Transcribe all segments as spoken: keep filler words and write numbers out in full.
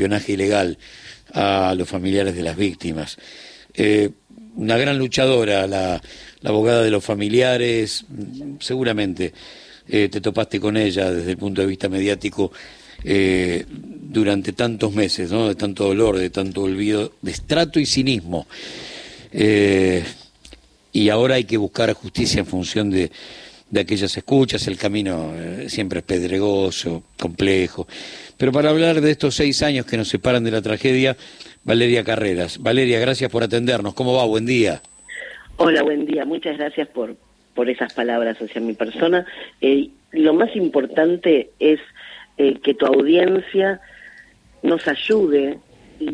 espionaje ilegal a los familiares de las víctimas. Eh, una gran luchadora, la, la abogada de los familiares, seguramente eh, te topaste con ella desde el punto de vista mediático eh, durante tantos meses, ¿no? De tanto dolor, de tanto olvido, de estrato y cinismo. Eh, y ahora hay que buscar justicia en función de, de aquellas escuchas. El camino eh, siempre es pedregoso, complejo. Pero para hablar de estos seis años que nos separan de la tragedia, Valeria Carreras. Valeria, gracias por atendernos. ¿Cómo va? Buen día. Hola, buen día. Muchas gracias por, por esas palabras hacia mi persona. Eh, lo más importante es eh, que tu audiencia nos ayude y,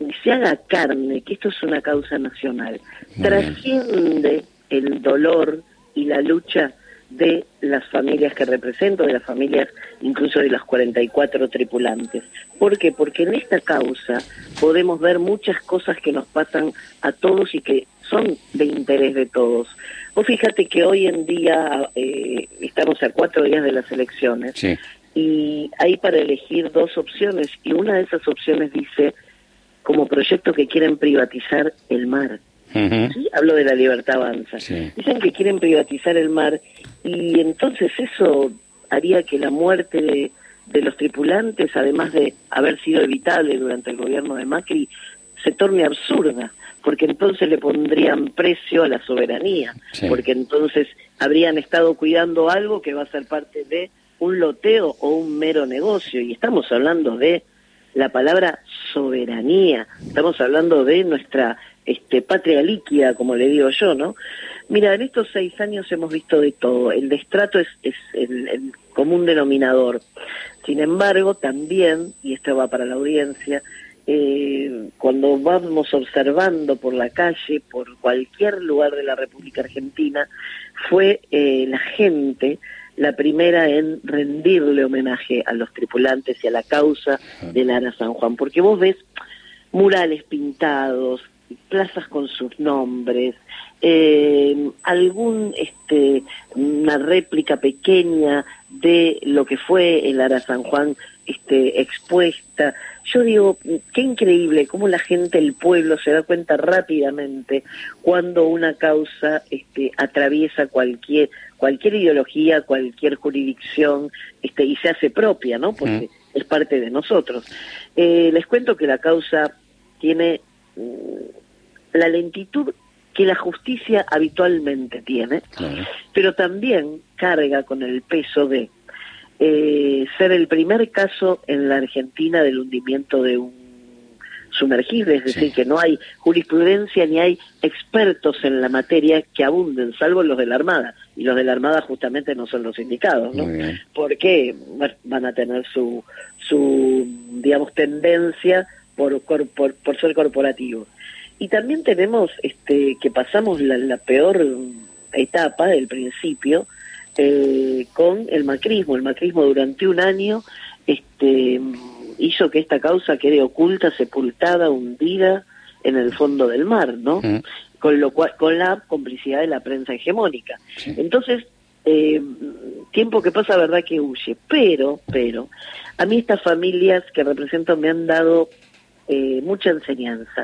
y se haga carne, que esto es una causa nacional. Muy Trasciende bien. El dolor y la lucha de las familias que represento, de las familias incluso de las cuarenta y cuatro tripulantes. ¿Por qué? Porque en esta causa podemos ver muchas cosas que nos pasan a todos y que son de interés de todos. Vos fíjate que hoy en día eh, estamos a cuatro días de las elecciones, sí, y hay para elegir dos opciones, y una de esas opciones dice como proyecto que quieren privatizar el mar. Uh-huh. Sí, hablo de La Libertad Avanza. Sí. Dicen que quieren privatizar el mar, y entonces eso haría que la muerte de, de los tripulantes, además de haber sido evitable durante el gobierno de Macri, se torne absurda, porque entonces le pondrían precio a la soberanía, sí, porque entonces habrían estado cuidando algo que va a ser parte de un loteo o un mero negocio, y estamos hablando de la palabra soberanía, estamos hablando de nuestra Este, patria líquida, como le digo yo, ¿no? Mira, en estos seis años hemos visto de todo. El destrato es, es el, el común denominador. Sin embargo, también, y esto va para la audiencia, eh, cuando vamos observando por la calle, por cualquier lugar de la República Argentina, fue eh, la gente la primera en rendirle homenaje a los tripulantes y a la causa del A R A San Juan. Porque vos ves murales pintados, plazas con sus nombres, eh, algún este una réplica pequeña de lo que fue el A R A San Juan este expuesta. Yo digo, qué increíble cómo la gente, el pueblo, se da cuenta rápidamente cuando una causa este atraviesa cualquier cualquier ideología, cualquier jurisdicción, este y se hace propia, ¿no? Porque sí, es parte de nosotros. Eh, les cuento que la causa tiene la lentitud que la justicia habitualmente tiene, claro, pero también carga con el peso de eh, ser el primer caso en la Argentina del hundimiento de un sumergible, es decir, sí, que no hay jurisprudencia ni hay expertos en la materia que abunden, salvo los de la Armada, y los de la Armada justamente no son los indicados, ¿no? Porque van a tener su, su digamos, tendencia Por, por, por ser corporativo. Y también tenemos este, que pasamos la, la peor etapa del principio eh, con el macrismo. El macrismo durante un año este, hizo que esta causa quede oculta, sepultada, hundida en el fondo del mar, ¿no? Uh-huh. Con lo cual, con la complicidad de la prensa hegemónica. Sí. Entonces, eh, tiempo que pasa, verdad que huye. Pero, pero, a mí estas familias que represento me han dado Eh, mucha enseñanza.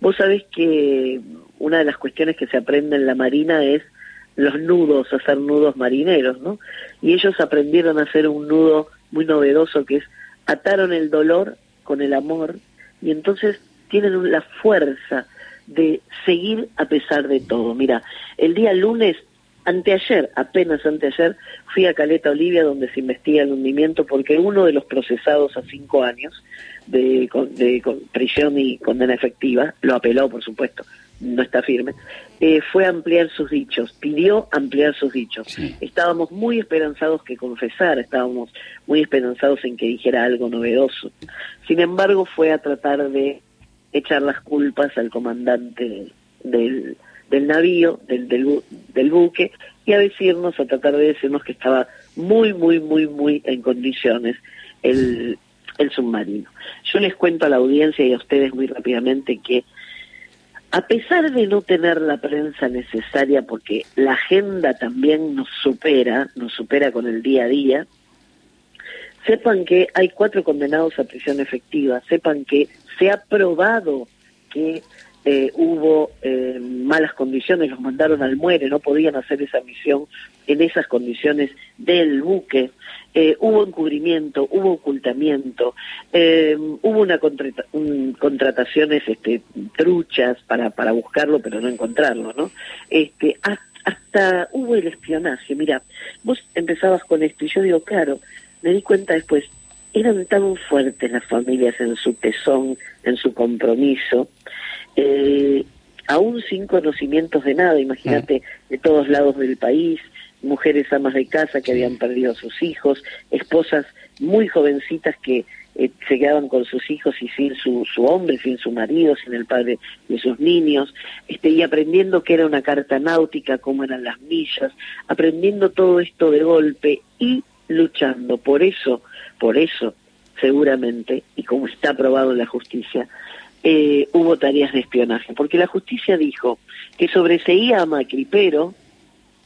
Vos sabés que una de las cuestiones que se aprende en la marina es los nudos, hacer nudos marineros, ¿no? Y ellos aprendieron a hacer un nudo muy novedoso, que es ataron el dolor con el amor, y entonces tienen la fuerza de seguir a pesar de todo. Mira, el día lunes, anteayer, apenas anteayer, fui a Caleta Olivia, donde se investiga el hundimiento, porque uno de los procesados a cinco años de, de, de prisión y condena efectiva, lo apeló, por supuesto, no está firme, eh, fue a ampliar sus dichos, pidió ampliar sus dichos. Sí. Estábamos muy esperanzados que confesara, estábamos muy esperanzados en que dijera algo novedoso. Sin embargo, fue a tratar de echar las culpas al comandante del, del navío, del, del, del buque, y a decirnos, a tratar de decirnos que estaba muy, muy, muy, muy en condiciones el, el submarino. Yo les cuento a la audiencia y a ustedes muy rápidamente que, a pesar de no tener la prensa necesaria, porque la agenda también nos supera, nos supera con el día a día, sepan que hay cuatro condenados a prisión efectiva, sepan que se ha probado que eh, hubo eh, malas condiciones, los mandaron al muere, no podían hacer esa misión en esas condiciones del buque, eh, hubo encubrimiento, hubo ocultamiento, eh, hubo una contrata un, contrataciones este, truchas para, para buscarlo pero no encontrarlo, ¿no? Este, hasta Hasta hubo el espionaje. Mira, vos empezabas con esto y yo digo, claro, me di cuenta después, eran tan fuertes las familias en su tesón, en su compromiso, eh, aún sin conocimientos de nada, imagínate, de todos lados del país, mujeres amas de casa que habían perdido a sus hijos, esposas muy jovencitas que eh, se quedaban con sus hijos y sin su, su hombre, sin su marido, sin el padre de sus niños, este, y aprendiendo que era una carta náutica, cómo eran las millas, aprendiendo todo esto de golpe y luchando. Por eso, por eso, seguramente, y como está aprobado en la justicia, eh, hubo tareas de espionaje, porque la justicia dijo que sobreseía a Macri, pero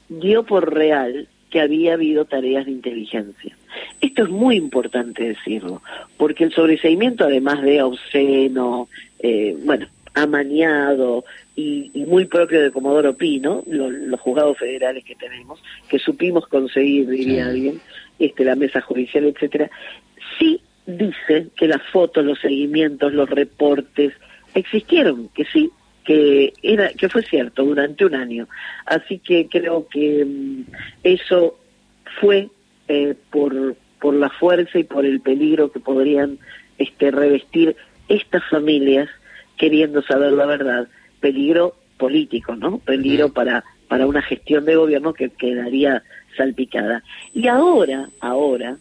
dio por real que había habido tareas de inteligencia. Esto es muy importante decirlo, porque el sobreseimiento, además de obsceno, eh, bueno, amañado y, y muy propio de Comodoro Pino, lo, los juzgados federales que tenemos, que supimos conseguir, diría sí. alguien, este, la mesa judicial, etcétera, sí dice que las fotos, los seguimientos, los reportes existieron, que sí, que era, que fue cierto durante un año. Así que creo que um, eso fue eh, por, por la fuerza y por el peligro que podrían este, revestir estas familias queriendo saber la verdad. Peligro político, ¿no? Peligro para, para una gestión de gobierno que quedaría salpicada. Y ahora, ahora,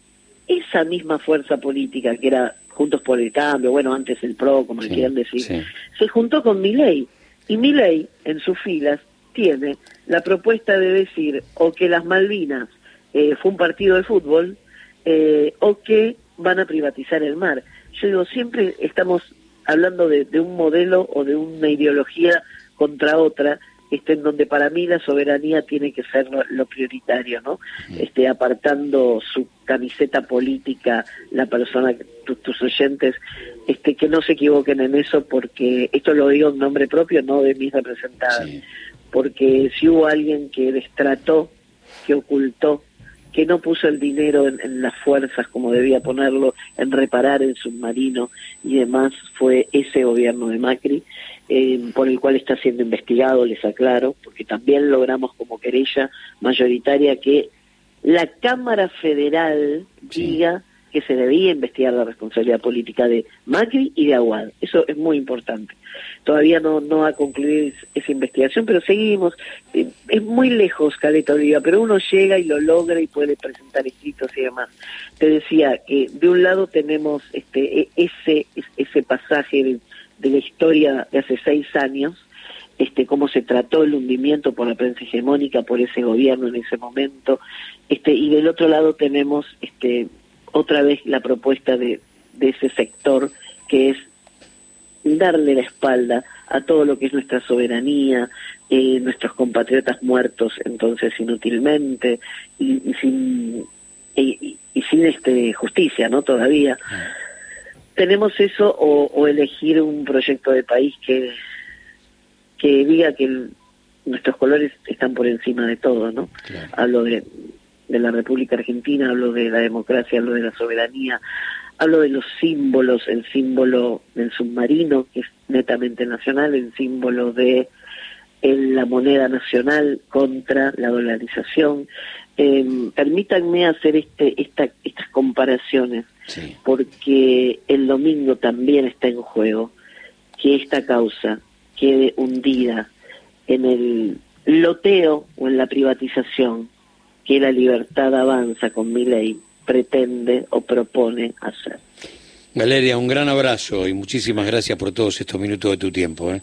esa misma fuerza política que era Juntos por el Cambio, bueno, antes el P R O, como sí, le quieran decir, sí. se juntó con Milei, y Milei en sus filas tiene la propuesta de decir o que las Malvinas eh, fue un partido de fútbol eh, o que van a privatizar el mar. Yo digo, siempre estamos hablando de, de un modelo o de una ideología contra otra, este, en donde para mí la soberanía tiene que ser lo, lo prioritario, ¿no? Este, apartando su camiseta política, la persona, tu, tus oyentes, este, que no se equivoquen en eso, porque esto lo digo en nombre propio, no de mis representadas, sí. porque si hubo alguien que destrató, que ocultó, que no puso el dinero en, en las fuerzas como debía ponerlo, en reparar el submarino y demás, fue ese gobierno de Macri, eh, por el cual está siendo investigado, les aclaro, porque también logramos como querella mayoritaria que la Cámara Federal sí. diga que se debía investigar la responsabilidad política de Macri y de Aguad. Eso es muy importante. Todavía no, no ha concluido esa investigación, pero seguimos. Eh, es muy lejos, Caleta Olivia, pero uno llega y lo logra y puede presentar escritos y demás. Te decía que de un lado tenemos este ese ese pasaje de, de la historia de hace seis años, este cómo se trató el hundimiento por la prensa hegemónica, por ese gobierno en ese momento, este y del otro lado tenemos este otra vez la propuesta de, de ese sector, que es darle la espalda a todo lo que es nuestra soberanía, eh, nuestros compatriotas muertos entonces inútilmente y, y sin y, y sin este justicia, ¿no? Todavía tenemos eso o, o elegir un proyecto de país que que diga que el, nuestros colores están por encima de todo, ¿no? Claro. Hablo de de la República Argentina, hablo de la democracia, hablo de la soberanía, hablo de los símbolos, el símbolo del submarino, que es netamente nacional, el símbolo de la moneda nacional contra la dolarización. Eh, permítanme hacer este esta, estas comparaciones, sí. porque el domingo también está en juego que esta causa quede hundida en el loteo o en la privatización que La Libertad Avanza con Milei pretende o propone hacer. Valeria, un gran abrazo y muchísimas gracias por todos estos minutos de tu tiempo. ¿eh?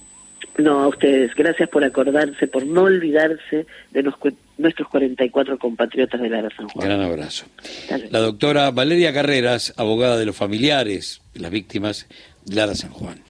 No, a ustedes. Gracias por acordarse, por no olvidarse de los, nuestros cuarenta y cuatro compatriotas de la ARA San Juan. Gran abrazo. Dale. La doctora Valeria Carreras, abogada de los familiares de las víctimas de la ARA San Juan.